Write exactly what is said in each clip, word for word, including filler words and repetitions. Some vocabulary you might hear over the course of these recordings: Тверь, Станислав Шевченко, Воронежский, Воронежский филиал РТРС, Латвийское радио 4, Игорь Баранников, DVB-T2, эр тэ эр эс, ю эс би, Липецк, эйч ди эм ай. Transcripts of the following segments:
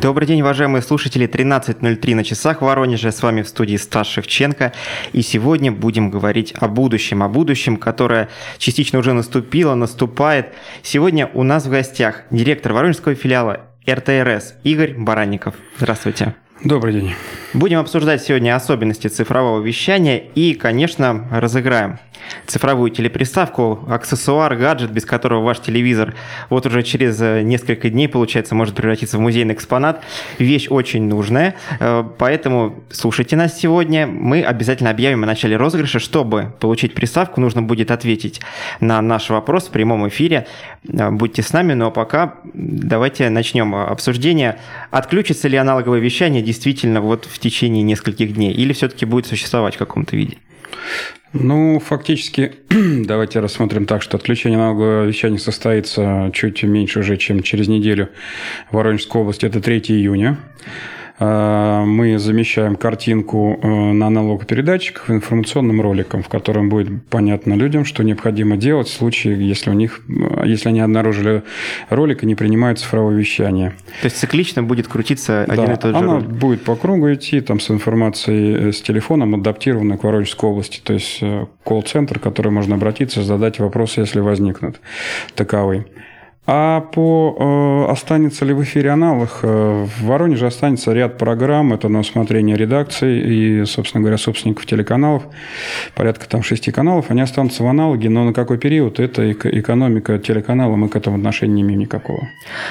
Добрый день, уважаемые слушатели. тринадцать ноль три на часах в Воронеже. С вами в студии Стас Шевченко. И сегодня будем говорить о будущем, о будущем, которое частично уже наступило, наступает. Сегодня у нас в гостях директор Воронежского филиала эр тэ эр эс Игорь Баранников. Здравствуйте. Добрый день. Будем обсуждать сегодня особенности цифрового вещания и, конечно, разыграем цифровую телеприставку, аксессуар, гаджет, без которого ваш телевизор вот уже через несколько дней, получается, может превратиться в музейный экспонат. Вещь очень нужная, поэтому слушайте нас сегодня. Мы обязательно объявим о начале розыгрыша. Чтобы получить приставку, нужно будет ответить на наш вопрос в прямом эфире. Будьте с нами, но пока давайте начнем обсуждение. Отключится ли аналоговое вещание действительно вот в течение нескольких дней или все-таки будет существовать в каком-то виде? Ну, фактически, давайте рассмотрим так, что отключение аналогового вещания состоится чуть меньше уже, чем через неделю в Воронежской области, это третьего июня. Мы замещаем картинку на аналоговых передатчиках информационным роликом, в котором будет понятно людям, что необходимо делать в случае, если у них, если они обнаружили ролик и не принимают цифровое вещание. То есть циклично будет крутиться один да, и тот же ролик? Она будет по кругу идти, там с информацией с телефоном, адаптированной к Воронежской области, то есть колл-центр, к которому можно обратиться, задать вопросы, если возникнут таковые. А по э, останется ли в эфире аналог? В Воронеже останется ряд программ. Это на усмотрение редакций и, собственно говоря, собственников телеканалов. Порядка там шести каналов. Они останутся в аналоге, но на какой период? Это экономика телеканала. Мы к этому отношения не имеем никакого.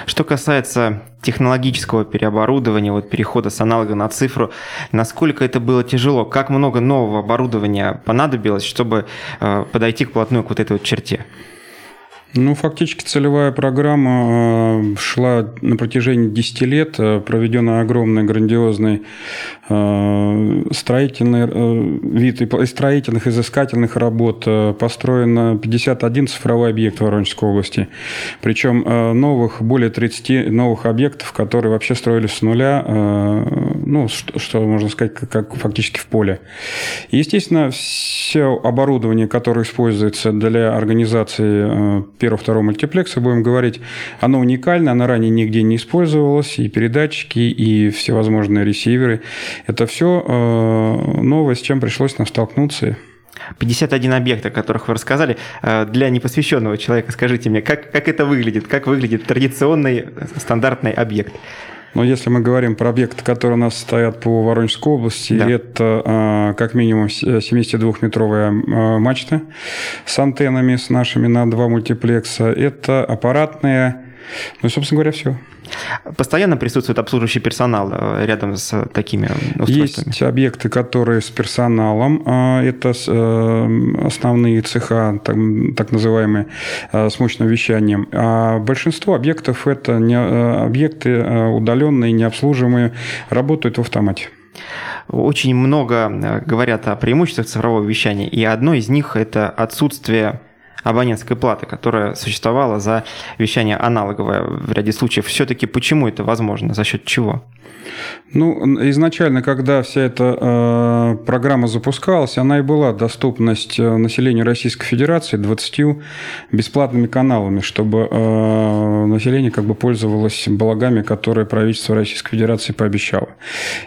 Что касается технологического переоборудования, вот перехода с аналога на цифру, насколько это было тяжело? Как много нового оборудования понадобилось, чтобы э, подойти вплотную к вот этой вот черте? Ну, фактически целевая программа шла на протяжении десяти лет, проведена огромный, грандиозный строительный вид и строительных, изыскательных работ. Построено пятьдесят один цифровой объект в Воронежской области. Причем новых, более тридцати новых объектов, которые вообще строились с нуля, ну, что, что можно сказать, как, как фактически в поле. Естественно, все оборудование, которое используется для организации первого-второго мультиплекса, будем говорить, оно уникально, оно ранее нигде не использовалось, и передатчики, и всевозможные ресиверы. Это все новое, с чем пришлось нам столкнуться. пятьдесят один объект, о которых вы рассказали. Для непосвященного человека скажите мне, как, как это выглядит, как выглядит традиционный стандартный объект? Но если мы говорим про объекты, которые у нас стоят по Воронежской области, да. это как минимум семидесятидвухметровая мачта с антеннами, с нашими на два мультиплекса. Это аппаратные, ну, собственно говоря, все. Постоянно присутствует обслуживающий персонал рядом с такими устройствами? Есть объекты, которые с персоналом. Это основные цеха, так называемые, с мощным вещанием. А большинство объектов – это объекты удаленные, необслуживаемые, работают в автомате. Очень много говорят о преимуществах цифрового вещания, и одно из них – это отсутствие абонентской платы, которая существовала за вещание аналоговое в ряде случаев. Все-таки почему это возможно? За счет чего? Ну, изначально, когда вся эта э, программа запускалась, она и была доступность населению Российской Федерации двадцатью бесплатными каналами, чтобы э, население как бы пользовалось благами, которые правительство Российской Федерации пообещало.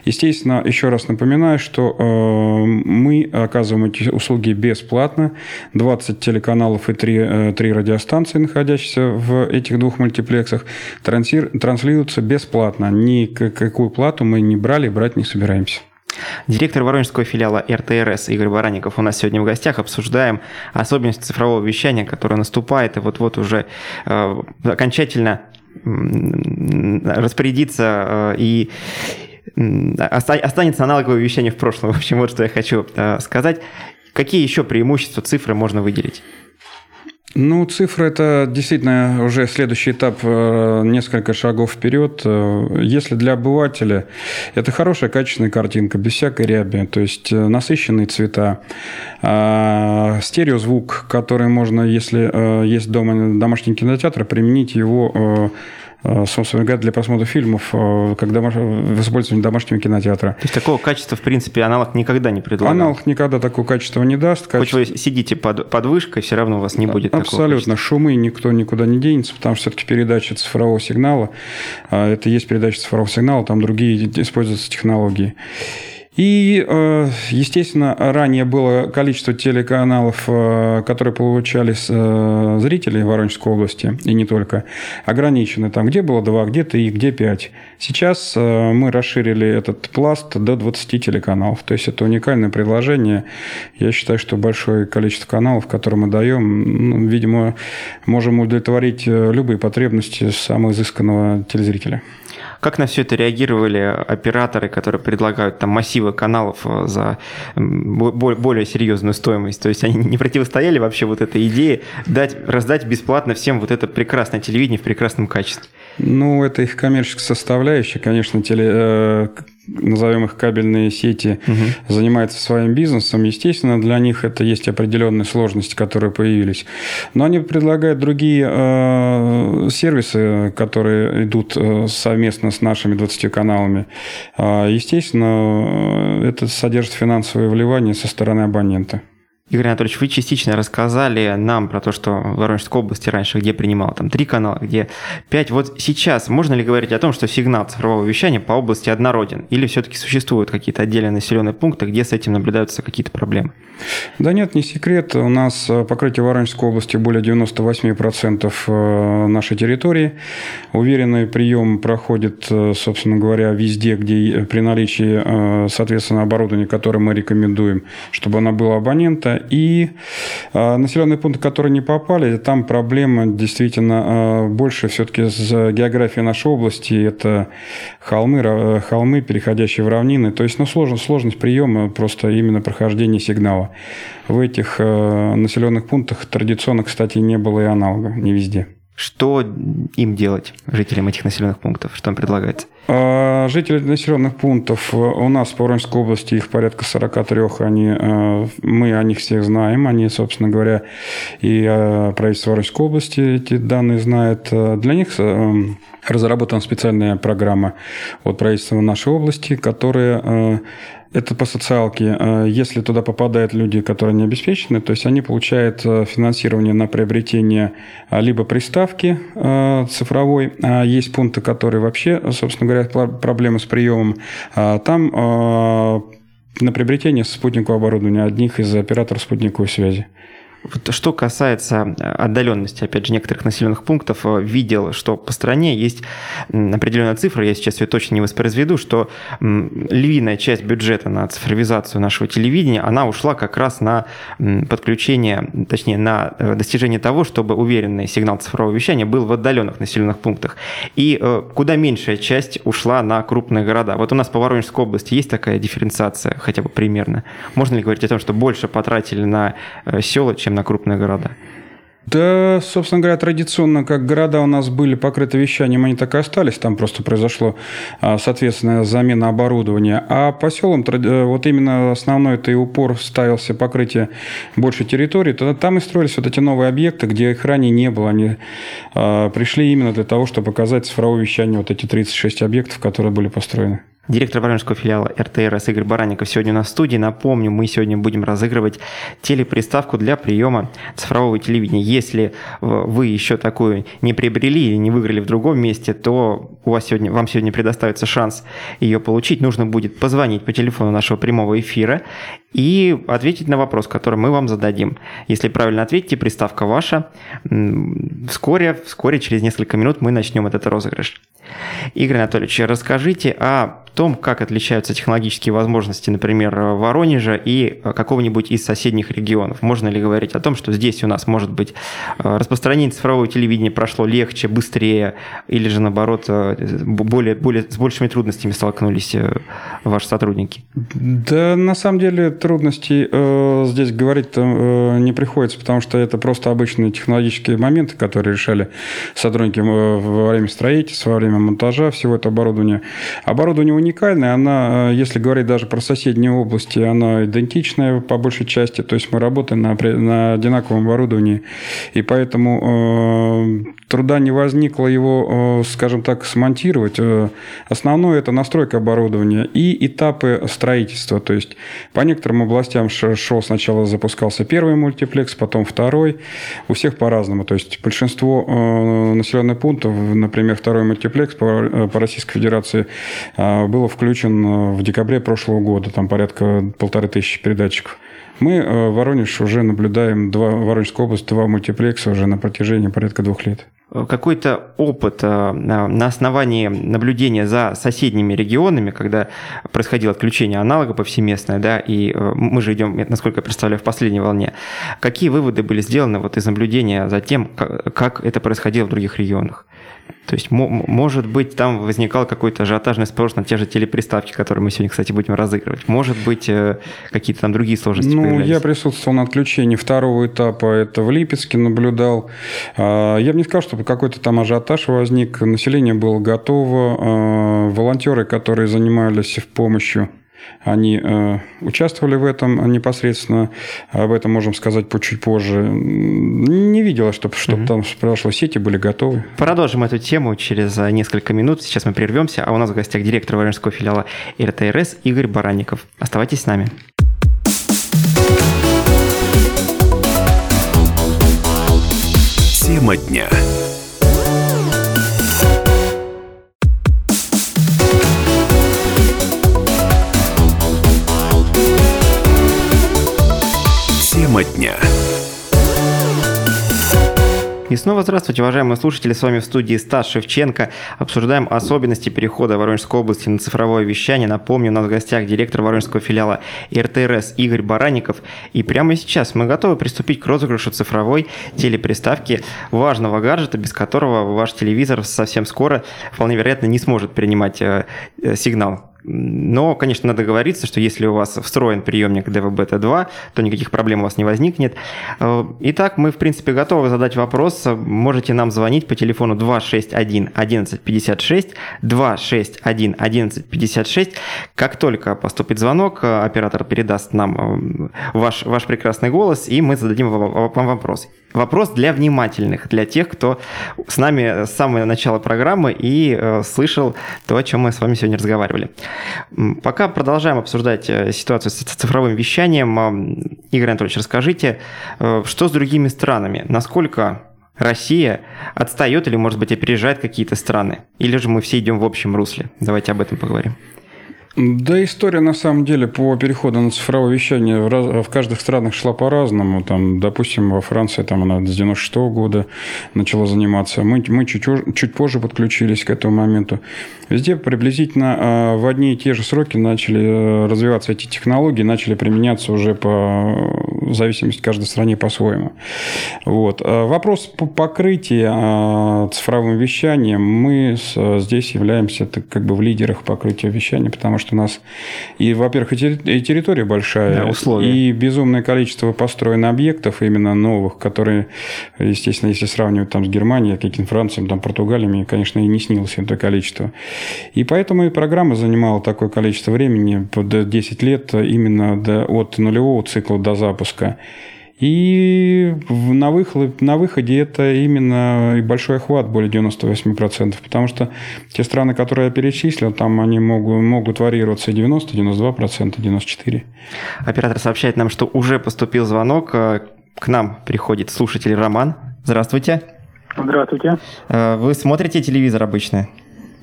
Естественно, еще раз напоминаю, что э, мы оказываем эти услуги бесплатно. двадцать телеканалов и три, три радиостанции, находящиеся в этих двух мультиплексах, транслируются бесплатно. Никакую плату мы не брали и брать не собираемся. Директор Воронежского филиала эр тэ эр эс Игорь Баранников у нас сегодня в гостях. Обсуждаем особенности цифрового вещания, которое наступает и вот-вот уже э, окончательно э, распорядится э, и э, останется аналоговое вещание в прошлом. В общем, вот что я хочу э, сказать. Какие еще преимущества цифры можно выделить? Ну, цифры – это действительно уже следующий этап, несколько шагов вперед. Если для обывателя это хорошая, качественная картинка, без всякой ряби, то есть насыщенные цвета, стереозвук, который можно, если есть дома домашний кинотеатр, применить его собственно говоря, для просмотра фильмов когда в использовании домашнего кинотеатра. То есть такого качества, в принципе, аналог никогда не предлагал? Аналог никогда такого качества не даст. Качество... Хоть вы сидите под, под вышкой, все равно у вас не будет абсолютно такого качества. Шумы никто никуда не денется, потому что все-таки передача цифрового сигнала, это и есть передача цифрового сигнала, там другие используются технологии. И, естественно, ранее было количество телеканалов, которые получали зрители Воронежской области, и не только, ограничены. Там где было два, где три, где пять. Сейчас мы расширили этот пласт до двадцати телеканалов. То есть, это уникальное предложение. Я считаю, что большое количество каналов, которые мы даем, видимо, можем удовлетворить любые потребности самого изысканного телезрителя. Как на все это реагировали операторы, которые предлагают там массивы каналов за более серьезную стоимость? То есть они не противостояли вообще вот этой идее дать, раздать бесплатно всем вот это прекрасное телевидение в прекрасном качестве? Ну, это их коммерческая составляющая, конечно, теле... назовем их кабельные сети, угу. занимаются своим бизнесом. Естественно, для них это есть определенные сложности, которые появились. Но они предлагают другие э, сервисы, которые идут совместно с нашими двадцатью каналами. Естественно, это содержит финансовое вливание со стороны абонента. Игорь Анатольевич, вы частично рассказали нам про то, что в Воронежской области раньше где принимало там три канала, где пять. Вот сейчас можно ли говорить о том, что сигнал цифрового вещания по области однороден? Или все-таки существуют какие-то отдельные населенные пункты, где с этим наблюдаются какие-то проблемы? Да нет, не секрет. У нас покрытие Воронежской области более девяносто восемь процентов нашей территории. Уверенный прием проходит, собственно говоря, везде, где при наличии, соответственно, оборудования, которое мы рекомендуем, чтобы оно было абонента. И населенные пункты, которые не попали, там проблема действительно больше все-таки с географией нашей области. Это холмы, холмы, переходящие в равнины. То есть ну, сложность, сложность приема просто именно прохождения сигнала. В этих населенных пунктах традиционно, кстати, не было и аналога, не везде. Что им делать, жителям этих населенных пунктов? Что им предлагается? Жители населенных пунктов у нас по Воронежской области их порядка сорок три. Они, мы о них всех знаем. Они, собственно говоря, и правительство Воронежской области эти данные знает. Для них разработана специальная программа от правительства нашей области, которая... Это по социалке. Если туда попадают люди, которые не обеспечены, то есть они получают финансирование на приобретение либо приставки цифровой. Есть пункты, которые вообще, собственно говоря, проблемы с приемом. Там на приобретение спутникового оборудования одних из операторов спутниковой связи. Что касается отдаленности, опять же, некоторых населенных пунктов, видел, что по стране есть определенная цифра, я сейчас ее точно не воспроизведу, что львиная часть бюджета на цифровизацию нашего телевидения, она ушла как раз на подключение, точнее, на достижение того, чтобы уверенный сигнал цифрового вещания был в отдаленных населенных пунктах. И куда меньшая часть ушла на крупные города. Вот у нас по Воронежской области есть такая дифференциация, хотя бы примерно. Можно ли говорить о том, что больше потратили на села, чем на крупные города? Да, собственно говоря, традиционно, как города у нас были покрыты вещанием, они так и остались. Там просто произошла, соответственно, замена оборудования. А по селам, вот именно основной-то и упор ставился покрытие большей территории. Тогда там и строились вот эти новые объекты, где их ранее не было. Они пришли именно для того, чтобы показать цифровое вещание, вот эти тридцать шесть объектов, которые были построены. Директор Воронежского филиала эр тэ эр эс Игорь Баранников сегодня у нас в студии. Напомню, мы сегодня будем разыгрывать телеприставку для приема цифрового телевидения. Если вы еще такую не приобрели или не выиграли в другом месте, то у вас сегодня, вам сегодня предоставится шанс ее получить. Нужно будет позвонить по телефону нашего прямого эфира и ответить на вопрос, который мы вам зададим. Если правильно ответите, приставка ваша. Вскоре, вскоре, через несколько минут мы начнем этот розыгрыш. Игорь Анатольевич, расскажите о том, как отличаются технологические возможности, например, Воронежа и какого-нибудь из соседних регионов. Можно ли говорить о том, что здесь у нас, может быть, распространение цифрового телевидения прошло легче, быстрее, или же, наоборот, более, более, с большими трудностями столкнулись ваши сотрудники? Да, на самом деле, трудностей что здесь говорить не приходится, потому что это просто обычные технологические моменты, которые решали сотрудники во время строительства, во время монтажа всего этого оборудования. Оборудование уникальное, она, если говорить даже про соседние области, она идентичная по большей части, то есть мы работаем на, на одинаковом оборудовании, и поэтому э, труда не возникло его, э, скажем так, смонтировать. Основное – это настройка оборудования и этапы строительства, то есть по некоторым областям шел сначала запускался первый мультиплекс, потом второй, у всех по-разному, то есть большинство э, населенных пунктов, например, второй мультиплекс по, по Российской Федерации э, было включен в декабре прошлого года, там порядка полторы тысячи передатчиков. Мы в Воронеж уже наблюдаем, два, в Воронежской области два мультиплекса уже на протяжении порядка двух лет. Какой-то опыт на основании наблюдения за соседними регионами, когда происходило отключение аналога повсеместное, да, и мы же идем, насколько я представляю, в последней волне. Какие выводы были сделаны вот из наблюдения за тем, как это происходило в других регионах? То есть, может быть, там возникал какой-то ажиотажный спрос на те же телеприставки, которые мы сегодня, кстати, будем разыгрывать. Может быть, какие-то там другие сложности ну, появлялись? Я присутствовал на отключении второго этапа, это в Липецке наблюдал. Я бы не сказал, чтобы какой-то там ажиотаж возник. Население было готово. Волонтеры, которые занимались помощью, они э, участвовали в этом непосредственно, об этом можем сказать чуть позже. Не видела, чтобы что-то mm-hmm. там произошло, сети были готовы. Продолжим эту тему через несколько минут. Сейчас мы прервемся, а у нас в гостях директор Воронежского филиала эр тэ эр эс Игорь Баранников. Оставайтесь с нами. Тема дня. Дня. И снова здравствуйте, уважаемые слушатели, с вами в студии Стас Шевченко. Обсуждаем особенности перехода Воронежской области на цифровое вещание. Напомню, у нас в гостях директор Воронежского филиала эр тэ эр эс Игорь Баранников. И прямо сейчас мы готовы приступить к розыгрышу цифровой телеприставки, важного гаджета, без которого ваш телевизор совсем скоро, вполне вероятно, не сможет принимать э, э, сигнал. Но, конечно, надо договориться, что если у вас встроен приемник ди ви би ти два, то никаких проблем у вас не возникнет. Итак, мы, в принципе, готовы задать вопрос. Можете нам звонить по телефону два шесть один одиннадцать пятьдесят шесть, два шесть один одиннадцать пятьдесят шесть. Как только поступит звонок, оператор передаст нам ваш, ваш прекрасный голос, и мы зададим вам вопрос. Вопрос для внимательных, для тех, кто с нами с самого начала программы и слышал то, о чем мы с вами сегодня разговаривали. Пока продолжаем обсуждать ситуацию с цифровым вещанием. Игорь Анатольевич, расскажите, что с другими странами? Насколько Россия отстает или, может быть, опережает какие-то страны? Или же мы все идем в общем русле? Давайте об этом поговорим. Да, история, на самом деле, по переходу на цифровое вещание в, раз... в каждых странах шла по-разному. Там, допустим, во Франции там, она с девяносто шестого года начала заниматься. Мы, мы чуть, чуть позже подключились к этому моменту. Везде приблизительно в одни и те же сроки начали развиваться эти технологии, начали применяться уже по зависимости каждой стране по-своему. Вот. Вопрос по покрытию цифровым вещанием. Мы здесь являемся как бы в лидерах покрытия вещания, потому что что у нас, и, во-первых, и территория большая, да, условия, и безумное количество построено объектов именно новых, которые, естественно, если сравнивать там с Германией, каким-то Францией, там, Португалией, мне, конечно, и не снилось это количество. И поэтому и программа занимала такое количество времени, десять лет, именно до, от нулевого цикла до запуска. И на выходе, на выходе это именно большой охват, более девяносто восемь процентов, потому что те страны, которые я перечислил, там они могут, могут варьироваться девяносто, девяносто два процента, девяносто четыре процента. Оператор сообщает нам, что уже поступил звонок. К нам приходит слушатель Роман. Здравствуйте. Здравствуйте. Вы смотрите телевизор обычно?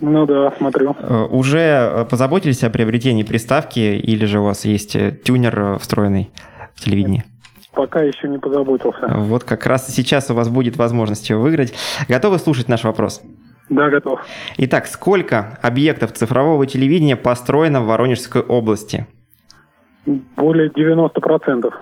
Ну да, смотрю. Уже позаботились о приобретении приставки или же у вас есть тюнер встроенный в телевидении? Пока еще не позаботился. Вот как раз сейчас у вас будет возможность его выиграть. Готовы слушать наш вопрос? Да, готов. Итак, сколько объектов цифрового телевидения построено в Воронежской области? Более девяносто процентов.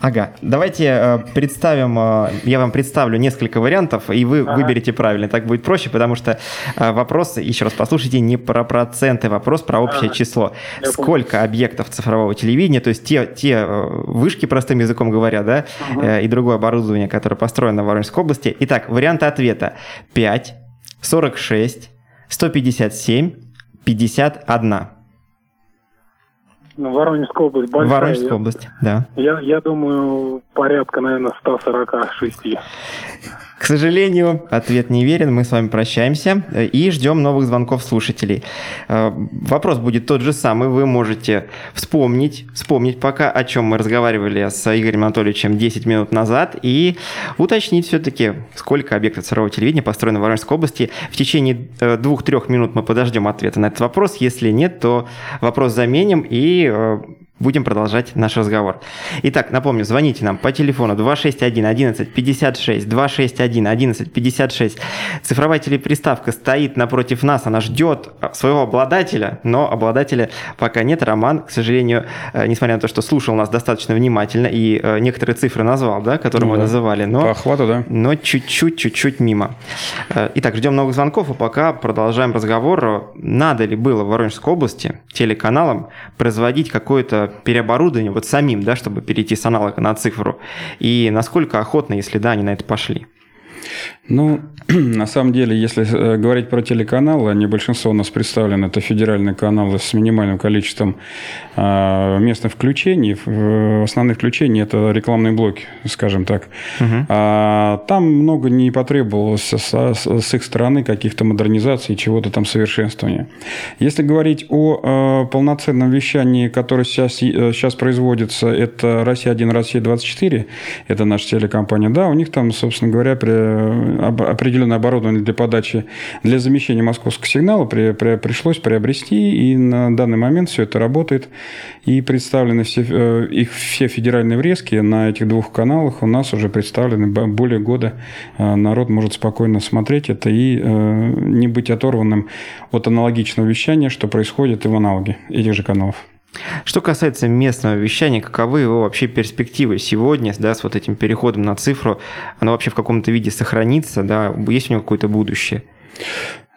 Ага, давайте э, представим, э, я вам представлю несколько вариантов, и вы ага. выберете правильно, так будет проще, потому что э, вопрос, еще раз послушайте, не про проценты, вопрос про общее ага. число. Я Сколько помню. объектов цифрового телевидения, то есть те, те вышки, простым языком говоря, да, ага. э, и другое оборудование, которое построено в Воронежской области. Итак, варианты ответа: пять, сорок шесть, сто пятьдесят семь, пятьдесят один. Воронежская область большая. Воронежская область, да. Я, я думаю, порядка, наверное, сто сорок шесть. К сожалению, ответ неверен. Мы с вами прощаемся и ждем новых звонков слушателей. Вопрос будет тот же самый. Вы можете вспомнить, вспомнить пока, о чем мы разговаривали с Игорем Анатольевичем десять минут назад, и уточнить все-таки, сколько объектов цифрового телевидения построено в Воронежской области. В течение двух-трёх минут мы подождем ответа на этот вопрос. Если нет, то вопрос заменим и будем продолжать наш разговор. Итак, напомню, звоните нам по телефону два шесть один, одиннадцать, пятьдесят шесть, два шесть один, одиннадцать, пятьдесят шесть. Цифровая телеприставка стоит напротив нас, она ждет своего обладателя, но обладателя пока нет. Роман, к сожалению, несмотря на то, что слушал нас достаточно внимательно и некоторые цифры назвал, да, которые ну, мы да. называли, но, по охвату, да. но чуть-чуть, чуть-чуть мимо. Итак, ждем новых звонков, а пока продолжаем разговор. Надо ли было в Воронежской области телеканалам производить какое-то переоборудование, вот самим, да, чтобы перейти с аналога на цифру, и насколько охотно, если да, они на это пошли? Ну, на самом деле, если говорить про телеканалы, они большинство у нас представлены, это федеральные каналы с минимальным количеством э, местных включений. Основные включения – это рекламные блоки, скажем так. Угу. А, там много не потребовалось со, со, с их стороны каких-то модернизаций, чего-то там совершенствования. Если говорить о э, полноценном вещании, которое сейчас, сейчас производится, это «Россия-один», «Россия-двадцать четыре», это наша телекомпания, да, у них там, собственно говоря, при... определенное оборудование для подачи, для замещения московского сигнала при, при, пришлось приобрести, и на данный момент все это работает, и представлены все, э, их все федеральные врезки на этих двух каналах у нас уже представлены более года, э, народ может спокойно смотреть это и э, не быть оторванным от аналогичного вещания, что происходит и в аналоге этих же каналов. Что касается местного вещания, каковы его вообще перспективы сегодня, да, с вот этим переходом на цифру? Оно вообще в каком-то виде сохранится, да? Есть у него какое-то будущее?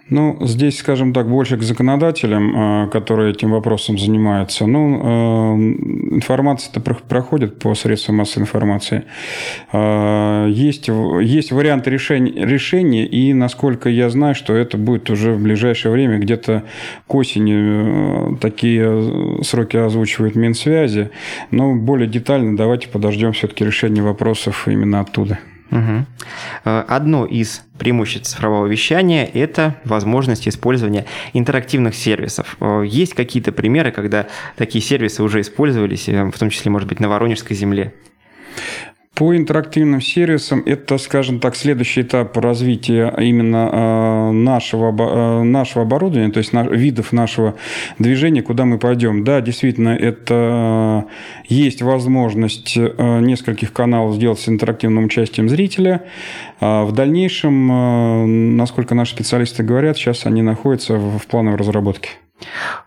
Ну, здесь, скажем так, больше к законодателям, которые этим вопросом занимаются. Ну, информация-то проходит по средствам массовой информации. Есть, есть варианты решения, решения, и, насколько я знаю, что это будет уже в ближайшее время, где-то к осени такие сроки озвучивают Минсвязи. Но более детально давайте подождем все-таки решения вопросов именно оттуда. Угу. Одно из преимуществ цифрового вещания – это возможность использования интерактивных сервисов. Есть какие-то примеры, когда такие сервисы уже использовались, в том числе, может быть, на Воронежской земле? По интерактивным сервисам это, скажем так, следующий этап развития именно нашего, нашего оборудования, то есть видов нашего движения, куда мы пойдем. Да, действительно, это есть возможность нескольких каналов сделать с интерактивным участием зрителя. В дальнейшем, насколько наши специалисты говорят, сейчас они находятся в плановой разработке.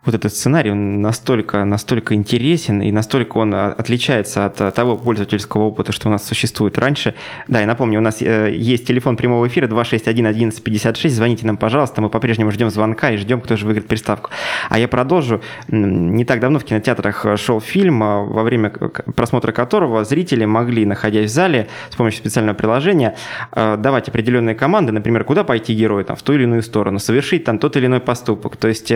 Вот этот сценарий, он настолько, настолько интересен и настолько он отличается от того пользовательского опыта, что у нас существует раньше. Да, и напомню, у нас есть телефон прямого эфира два шесть один, одиннадцать, пятьдесят шесть. Звоните нам, пожалуйста, мы по-прежнему ждем звонка и ждем, кто же выиграет приставку. А я продолжу. Не так давно в кинотеатрах шел фильм, во время просмотра которого зрители могли, находясь в зале, с помощью специального приложения давать определенные команды, например, куда пойти герою, там, в ту или иную сторону, совершить там тот или иной поступок. То есть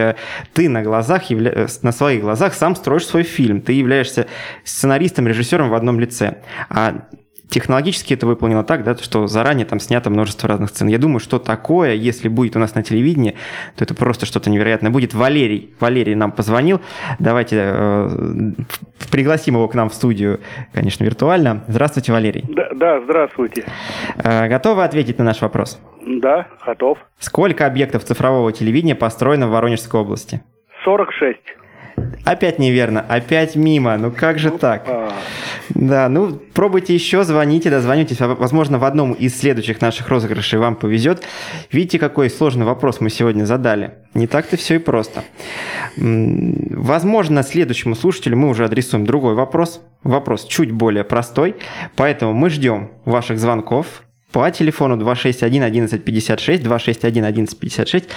ты на глазах, явля... на своих глазах сам строишь свой фильм, ты являешься сценаристом, режиссером в одном лице. А технологически это выполнено так, да, что заранее там снято множество разных сцен. Я думаю, что такое, если будет у нас на телевидении, то это просто что-то невероятное будет. Валерий, Валерий нам позвонил, давайте э, пригласим его к нам в студию, конечно, виртуально. Здравствуйте, Валерий. Да, да, здравствуйте. Э, готовы ответить на наш вопрос? Да, готов. Сколько объектов цифрового телевидения построено в Воронежской области? сорок шесть. Опять неверно, опять мимо, ну как же так? Да, ну, пробуйте еще, звоните, дозвонитесь. Возможно, в одном из следующих наших розыгрышей вам повезет. Видите, какой сложный вопрос мы сегодня задали. Не так-то все и просто. Возможно, следующему слушателю мы уже адресуем другой вопрос. Вопрос чуть более простой. Поэтому мы ждем ваших звонков по телефону два шесть один одиннадцать пятьдесят шесть, два шесть один одиннадцать пятьдесят шесть.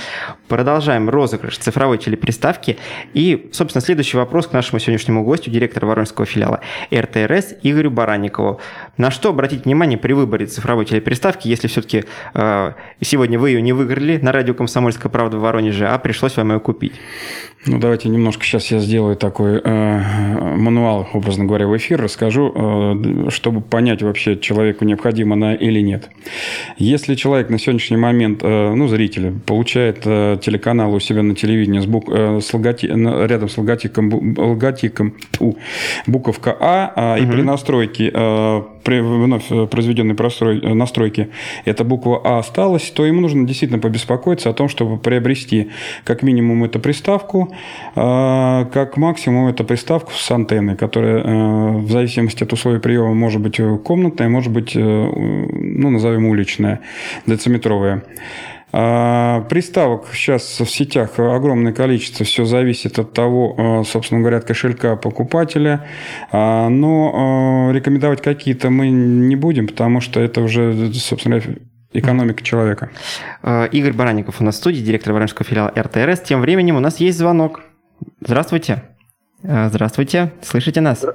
Продолжаем розыгрыш цифровой телеприставки. И, собственно, следующий вопрос к нашему сегодняшнему гостю, директору Воронежского филиала эр тэ эр эс Игорю Баранникову. На что обратить внимание при выборе цифровой телеприставки, если все-таки э, сегодня вы ее не выиграли на радио «Комсомольская правда» в Воронеже, а пришлось вам ее купить? Ну, давайте немножко сейчас я сделаю такой э, мануал, образно говоря, в эфир, расскажу, э, чтобы понять вообще, человеку необходимо она или нет. Если человек на сегодняшний момент, ну, зритель, получает телеканал у себя на телевидении с бук... с логоти... рядом с логотипом, логотипом буковка А, угу. и при настройке, при вновь произведенной прострой... настройке эта буква А осталась, то ему нужно действительно побеспокоиться о том, чтобы приобрести как минимум эту приставку, как максимум эту приставку с антенной, которая в зависимости от условий приема может быть комнатная, может быть, ну, назовем уличная, дециметровая. А, приставок сейчас в сетях огромное количество. Все зависит от того, собственно говоря, от кошелька покупателя. А, но а, рекомендовать какие-то мы не будем, потому что это уже, собственно говоря, экономика человека. Игорь Баранников у нас в студии, директор Воронежского филиала эр тэ эр эс. Тем временем у нас есть звонок. Здравствуйте. Здравствуйте. Слышите нас?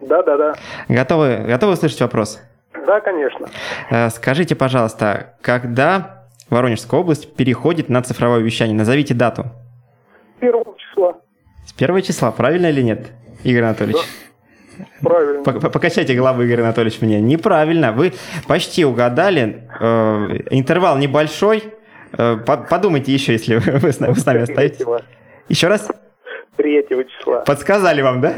Да, да, да. Готовы, готовы слышать вопрос? Да, конечно. Скажите, пожалуйста, когда Воронежская область переходит на цифровое вещание? Назовите дату. С первого числа. С первого числа, правильно или нет, Игорь Анатольевич? Да. Правильно. Покачайте головой, Игорь Анатольевич, мне. Неправильно. Вы почти угадали. Интервал небольшой. Подумайте еще, если вы с нами остаетесь. Еще раз. Третьего числа. Подсказали вам, да?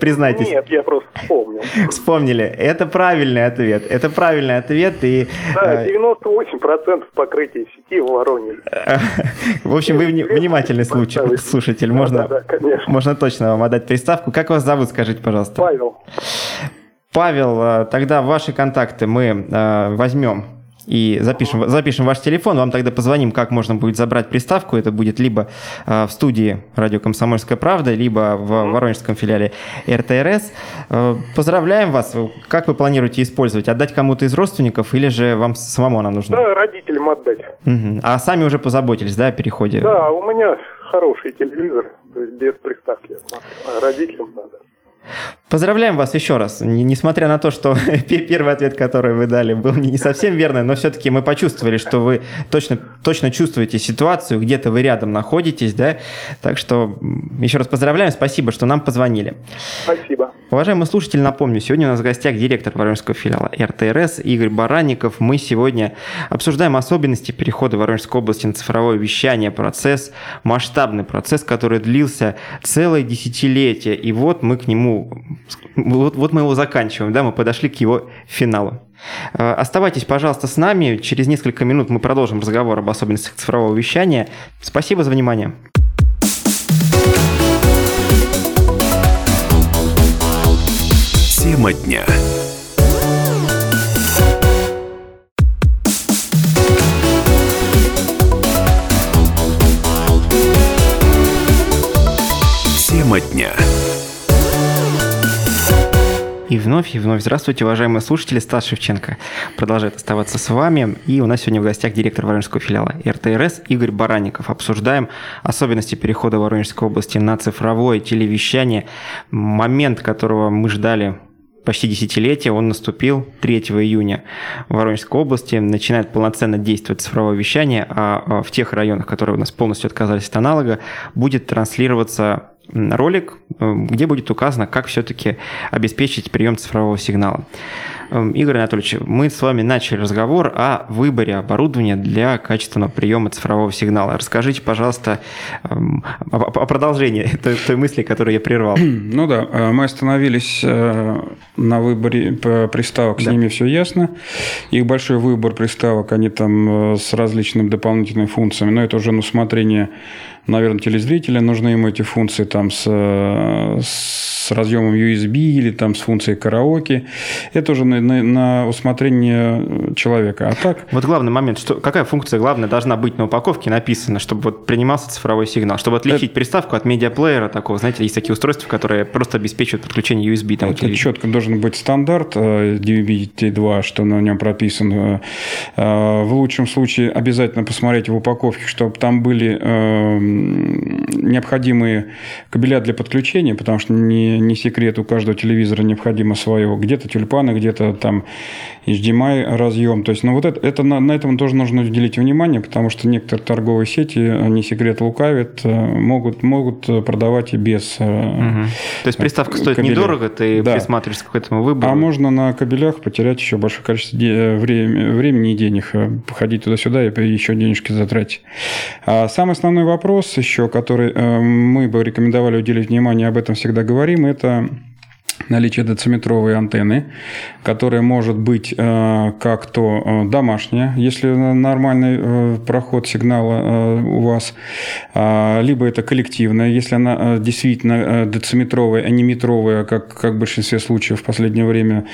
Признайтесь. Нет, я просто вспомнил. Вспомнили. Это правильный ответ. Это правильный ответ. И, да, девяносто восемь процентов покрытия сети в Воронеже. В общем, вы внимательный слушатель. Можно, да, да, можно точно вам отдать приставку. Как вас зовут, скажите, пожалуйста? Павел. Павел, тогда ваши контакты мы возьмем и запишем, запишем ваш телефон, вам тогда позвоним, как можно будет забрать приставку. Это будет либо э, в студии радио «Комсомольская правда», либо в воронежском филиале эр тэ эр эс. Э, поздравляем вас. Как вы планируете использовать? Отдать кому-то из родственников или же вам самому она нужна? Да, родителям отдать. Угу. А сами уже позаботились, да, о переходе? Да, у меня хороший телевизор, то есть без приставки. А родителям надо. Поздравляем вас еще раз, несмотря на то, что первый ответ, который вы дали, был не совсем верный, но все-таки мы почувствовали, что вы точно, точно чувствуете ситуацию, где-то вы рядом находитесь, да? Так что еще раз поздравляем, спасибо, что нам позвонили. Спасибо. Уважаемые слушатели, напомню, сегодня у нас в гостях директор Воронежского филиала эр тэ эр эс Игорь Баранников. Мы сегодня обсуждаем особенности перехода Воронежской области на цифровое вещание, процесс, масштабный процесс, который длился целое десятилетие, и вот мы к нему, вот, вот мы его заканчиваем, да, мы подошли к его финалу. Оставайтесь, пожалуйста, с нами, через несколько минут мы продолжим разговор об особенностях цифрового вещания. Спасибо за внимание. Тема дня. Тема дня. И вновь, и вновь. Здравствуйте, уважаемые слушатели. Стас Шевченко продолжает оставаться с вами. И у нас сегодня в гостях директор Воронежского филиала эр тэ эр эс Игорь Баранников. Обсуждаем особенности перехода Воронежской области на цифровое телевещание. Момент, которого мы ждали почти десятилетие, он наступил третьего июня. В Воронежской области начинает полноценно действовать цифровое вещание, а в тех районах, которые у нас полностью отказались от аналога, будет транслироваться ролик, где будет указано, как все-таки обеспечить прием цифрового сигнала. Игорь Анатольевич, мы с вами начали разговор о выборе оборудования для качественного приема цифрового сигнала. Расскажите, пожалуйста, о продолжении той, той мысли, которую я прервал. Ну да, мы остановились на выборе приставок, с да. ними все ясно. Их большой выбор приставок, они там с различными дополнительными функциями, но это уже на усмотрение, наверное, телезрителя, нужны ему эти функции там с, с с разъемом ю эс би или там с функцией караоке. Это уже на, на, на усмотрение человека. А так... Вот главный момент, что какая функция главная должна быть на упаковке написана, чтобы вот принимался цифровой сигнал, чтобы отличить это... приставку от медиаплеера такого. Знаете, есть такие устройства, которые просто обеспечивают подключение ю эс би. Там, это четко должен быть стандарт ди ви би ти два, что на нем прописано. В лучшем случае обязательно посмотреть в упаковке, чтобы там были необходимые кабеля для подключения, потому что не, не секрет, у каждого телевизора необходимо свое. Где-то тюльпаны, где-то там эйч ди эм ай разъем. То есть, ну, вот это, это, на, на этом тоже нужно уделить внимание, потому что некоторые торговые сети, не секрет, лукавят, могут, могут продавать и без угу. То есть приставка стоит кабеля. Недорого, ты да. присматриваешься к этому выбору. А можно на кабелях потерять еще большое количество де- времени, времени и денег, походить туда-сюда и еще денежки затратить. А самый основной вопрос еще, который мы бы рекомендовали уделить внимание, об этом всегда говорим, это наличие дециметровой антенны, которая может быть э, как-то домашняя, если нормальный э, проход сигнала э, у вас, э, либо это коллективная, если она э, действительно э, дециметровая, а не метровая, как, как в большинстве случаев в последнее время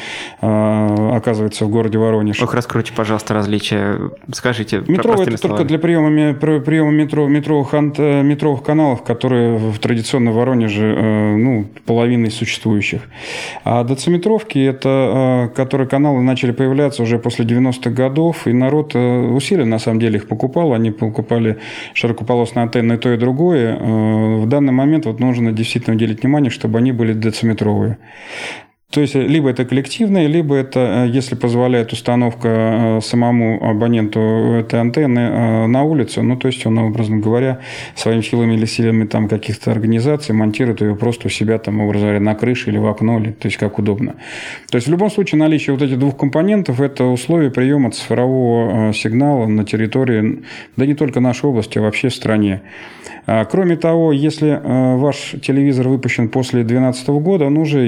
э, оказывается в городе Воронеж. Ох, раскройте, пожалуйста, различия. Скажите метровая про простыми это словами. Только для приема, приема метро, метровых, метровых каналов, которые в традиционно в Воронеже э, ну, половиной существующих. А дециметровки – это которые каналы начали появляться уже после девяностых годов, и народ усиленно, на самом деле, их покупал. Они покупали широкополосные антенны и то, и другое. В данный момент вот нужно действительно уделить внимание, чтобы они были дециметровые. То есть, либо это коллективное, либо это, если позволяет установка самому абоненту этой антенны на улице, ну, то есть, он, образно говоря, своими силами или силами там каких-то организаций монтирует ее просто у себя, там, образно говоря, на крыше или в окно, или, то есть, как удобно. То есть, в любом случае, наличие вот этих двух компонентов – это условие приема цифрового сигнала на территории, да не только нашей области, а вообще в стране. Кроме того, если ваш телевизор выпущен после две тысячи двенадцатого года, он уже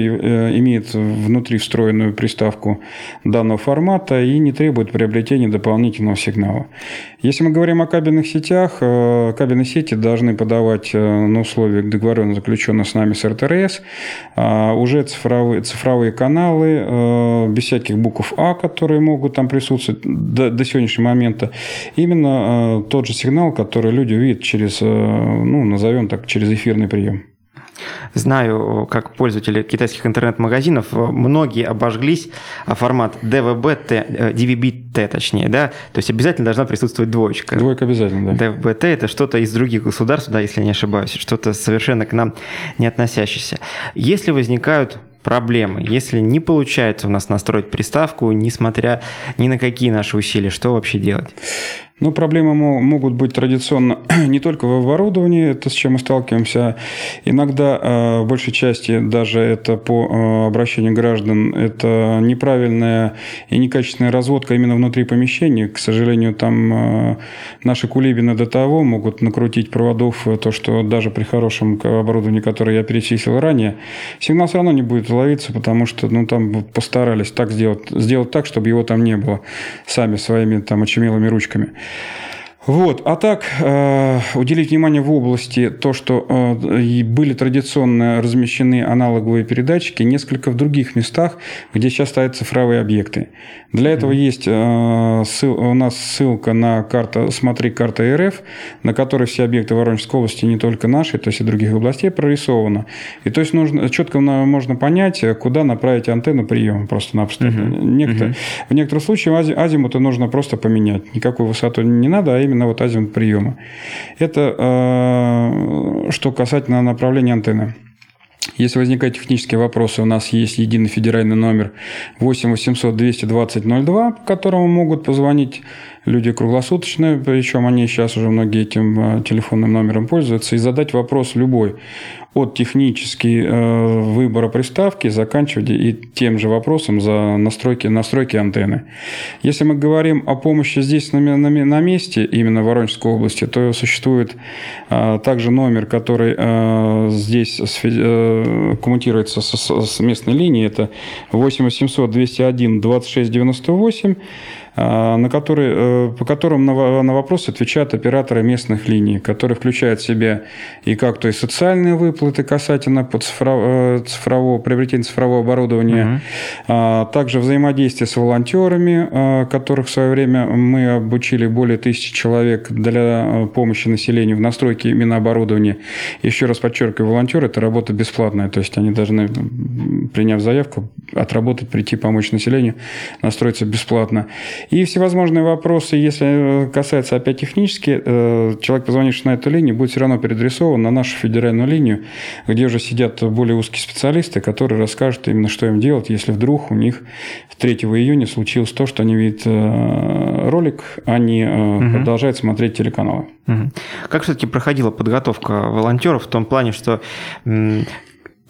имеет внутри встроенную приставку данного формата и не требует приобретения дополнительного сигнала. Если мы говорим о кабельных сетях, кабельные сети должны подавать на условиях договоренно заключенных с нами с эр тэ эр эс уже цифровые, цифровые каналы без всяких букв А, которые могут там присутствовать до, до сегодняшнего момента. Именно тот же сигнал, который люди увидят через, ну, назовем так, через эфирный прием. Знаю, как пользователи китайских интернет-магазинов, многие обожглись формат ди ви би-T, ди ви би-T, точнее, да, то есть обязательно должна присутствовать двоечка. Двойка обязательно, да. ди ви би-T – это что-то из других государств, да, если я не ошибаюсь, что-то совершенно к нам не относящееся. Если возникают проблемы, если не получается у нас настроить приставку, несмотря ни на какие наши усилия, что вообще делать? Ну, проблемы могут быть традиционно не только в оборудовании, это с чем мы сталкиваемся. Иногда, в большей части, даже это по обращению граждан, это неправильная и некачественная разводка именно внутри помещения. К сожалению, там наши кулибины до того могут накрутить проводов, то, что даже при хорошем оборудовании, которое я перечислил ранее, сигнал все равно не будет ловиться, потому что, ну, там постарались так сделать, сделать так, чтобы его там не было сами своими там очумелыми ручками. Вот. А так, э, уделить внимание в области то, что э, были традиционно размещены аналоговые передатчики несколько в других местах, где сейчас стоят цифровые объекты. Для этого mm-hmm. есть э, ссыл, у нас ссылка на карту, смотри, карта эр эф, на которой все объекты Воронежской области, не только наши, то есть и других областей, прорисованы. И то есть нужно, четко можно понять, куда направить антенну приема просто-напросто. Mm-hmm. Некто, mm-hmm. В некоторых случаях азимуты нужно просто поменять. Никакую высоту не надо, а именно вот азимут приема. Это э, что касательно направления антенны. Если возникают технические вопросы, у нас есть единый федеральный номер восемь восемьсот двести двадцать ноль два, по которому могут позвонить люди круглосуточно, причем они сейчас уже многие этим телефонным номером пользуются, и задать вопрос любой, от технически э, выбора приставки, заканчивая и тем же вопросом за настройки, настройки антенны. Если мы говорим о помощи здесь на, на, на месте, именно в Воронежской области, то существует э, также номер, который э, здесь с, э, коммутируется с, с местной линии, это восемь восемьсот двести один двадцать шесть девяносто восемь. на который, по которым на, на вопросы отвечают операторы местных линий, которые включают в себя и как-то и социальные выплаты касательно по цифрово, цифрового, приобретения цифрового оборудования, угу. а, также взаимодействие с волонтерами, а, которых в свое время мы обучили более тысячи человек для помощи населению в настройке именно оборудования. Еще раз подчеркиваю, волонтеры – это работа бесплатная, то есть они должны, приняв заявку, отработать, прийти, помочь населению, настроиться бесплатно. И всевозможные вопросы, если касается опять технически, человек, позвонивший на эту линию, будет все равно переадресован на нашу федеральную линию, где уже сидят более узкие специалисты, которые расскажут именно, что им делать, если вдруг у них третьего июня случилось то, что они видят ролик, они угу. продолжают смотреть телеканалы. Угу. Как все-таки проходила подготовка волонтеров в том плане, что...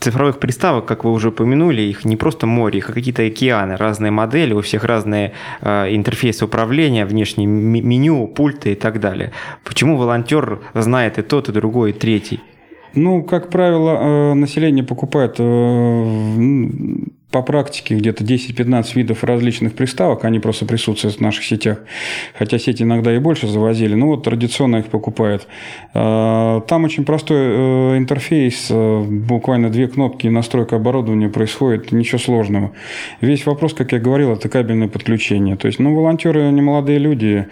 Цифровых приставок, как вы уже упомянули, их не просто море, их какие-то океаны, разные модели, у всех разные э, интерфейсы управления, внешние меню, пульты и так далее. Почему волонтер знает и тот, и другой, и третий? Ну, как правило, население покупает... Э, По практике где-то десять-пятнадцать видов различных приставок, они просто присутствуют в наших сетях, хотя сети иногда и больше завозили, но вот традиционно их покупают. Там очень простой интерфейс, буквально две кнопки, настройка оборудования происходит, ничего сложного. Весь вопрос, как я говорил, это кабельное подключение. То есть, ну, волонтеры, они молодые люди,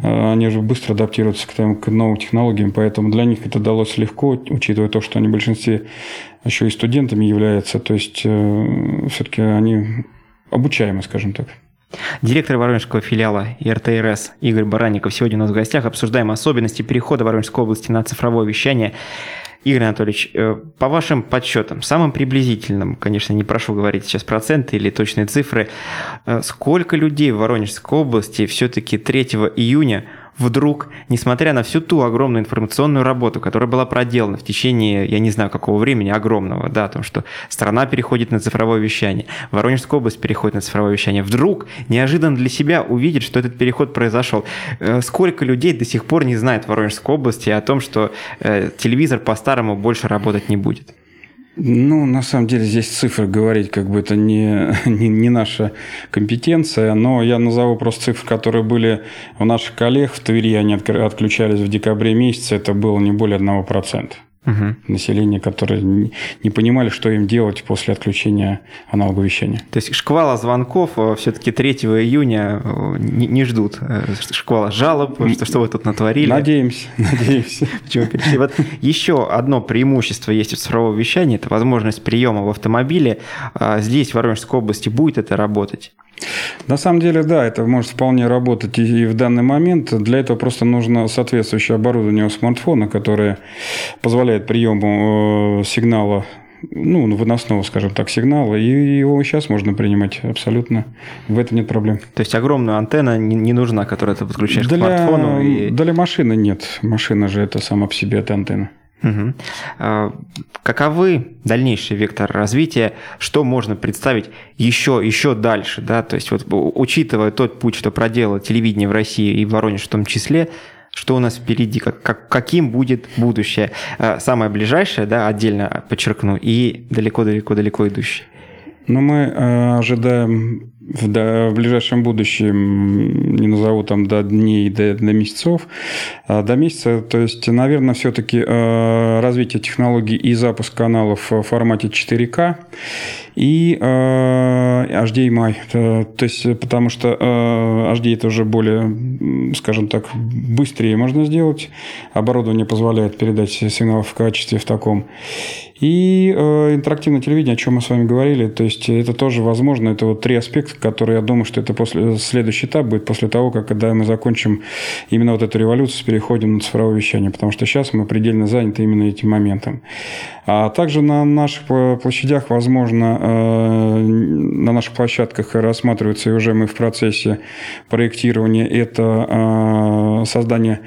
они же быстро адаптируются к, там, к новым технологиям, поэтому для них это далось легко, учитывая то, что они в большинстве еще и студентами являются, то есть э, все-таки они обучаемы, скажем так. Директор Воронежского филиала РТРС Игорь Баранников сегодня у нас в гостях. Обсуждаем особенности перехода Воронежской области на цифровое вещание. Игорь Анатольевич, э, по вашим подсчетам, самым приблизительным, конечно, не прошу говорить сейчас проценты или точные цифры, э, сколько людей в Воронежской области все-таки третьего июня вдруг, несмотря на всю ту огромную информационную работу, которая была проделана в течение, я не знаю, какого времени, огромного, да, о том, что страна переходит на цифровое вещание, Воронежская область переходит на цифровое вещание, вдруг неожиданно для себя увидит, что этот переход произошел. Сколько людей до сих пор не знает в Воронежской области о том, что телевизор по-старому больше работать не будет? Ну, на самом деле, здесь цифры говорить как бы это не, не, не наша компетенция, но я назову просто цифры, которые были у наших коллег в Твери, они отключались в декабре месяце, это было не более одного процента угу. населения, которые не понимали, что им делать после отключения аналогового вещания. То есть шквала звонков все-таки третьего июня не, не ждут, шквала жалоб, что, что вы тут натворили. Надеемся, надеемся. Почему перешли? Вот еще одно преимущество есть у цифрового вещания, это возможность приема в автомобиле. Здесь, в Воронежской области, будет это работать? На самом деле, да, это может вполне работать и в данный момент. Для этого просто нужно соответствующее оборудование у смартфона, которое позволяет приему сигнала, ну, выносного, скажем так, сигнала, и его сейчас можно принимать абсолютно. В этом нет проблем. То есть огромная антенна не нужна, которую ты подключаешь для, к смартфону? И... Для машины нет. Машина же это сама по себе, это антенна. Угу. Каковы дальнейший вектор развития, что можно представить еще, еще дальше, да, то есть вот, учитывая тот путь, что проделало телевидение в России и в Воронеже в том числе, что у нас впереди, как, как, каким будет будущее, самое ближайшее, да, отдельно подчеркну, и далеко-далеко-далеко идущее? Ну, мы э, ожидаем в, да, в ближайшем будущем, не назову там до дней, до, до месяцев, а до месяца, то есть, наверное, все-таки э, развитие технологий и запуск каналов в формате четыре ка и э, эйч ди эм ай, то, то есть, потому что э, эйч ди это уже более, скажем так, быстрее можно сделать, оборудование позволяет передать сигнал в качестве в таком. И э, интерактивное телевидение, о чем мы с вами говорили, то есть это тоже возможно, это вот три аспекта, которые, я думаю, что это после, следующий этап будет после того, как когда мы закончим именно вот эту революцию, переходим на цифровое вещание, потому что сейчас мы предельно заняты именно этим моментом. А также на наших площадях, возможно, э, на наших площадках рассматриваются, и уже мы в процессе проектирования, это э, создание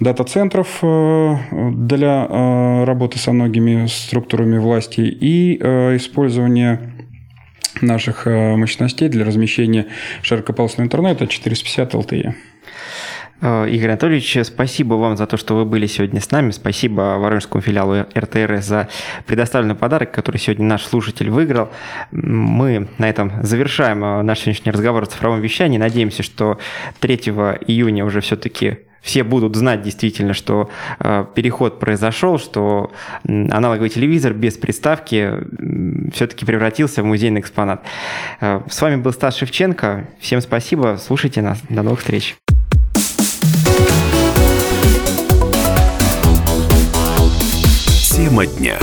дата-центров э, для э, работы со многими структурами, структурами власти и э, использование наших э, мощностей для размещения широкополосного интернета четыреста пятьдесят эл ти и. Игорь Анатольевич, спасибо вам за то, что вы были сегодня с нами. Спасибо Воронежскому филиалу эр тэ эр эс за предоставленный подарок, который сегодня наш слушатель выиграл. Мы на этом завершаем наш сегодняшний разговор о цифровом вещании. Надеемся, что третьего июня уже все-таки все будут знать действительно, что э, переход произошел, что аналоговый телевизор без приставки все-таки превратился в музейный экспонат. Э, с вами был Стас Шевченко. Всем спасибо. Слушайте нас. До новых встреч. Тема дня.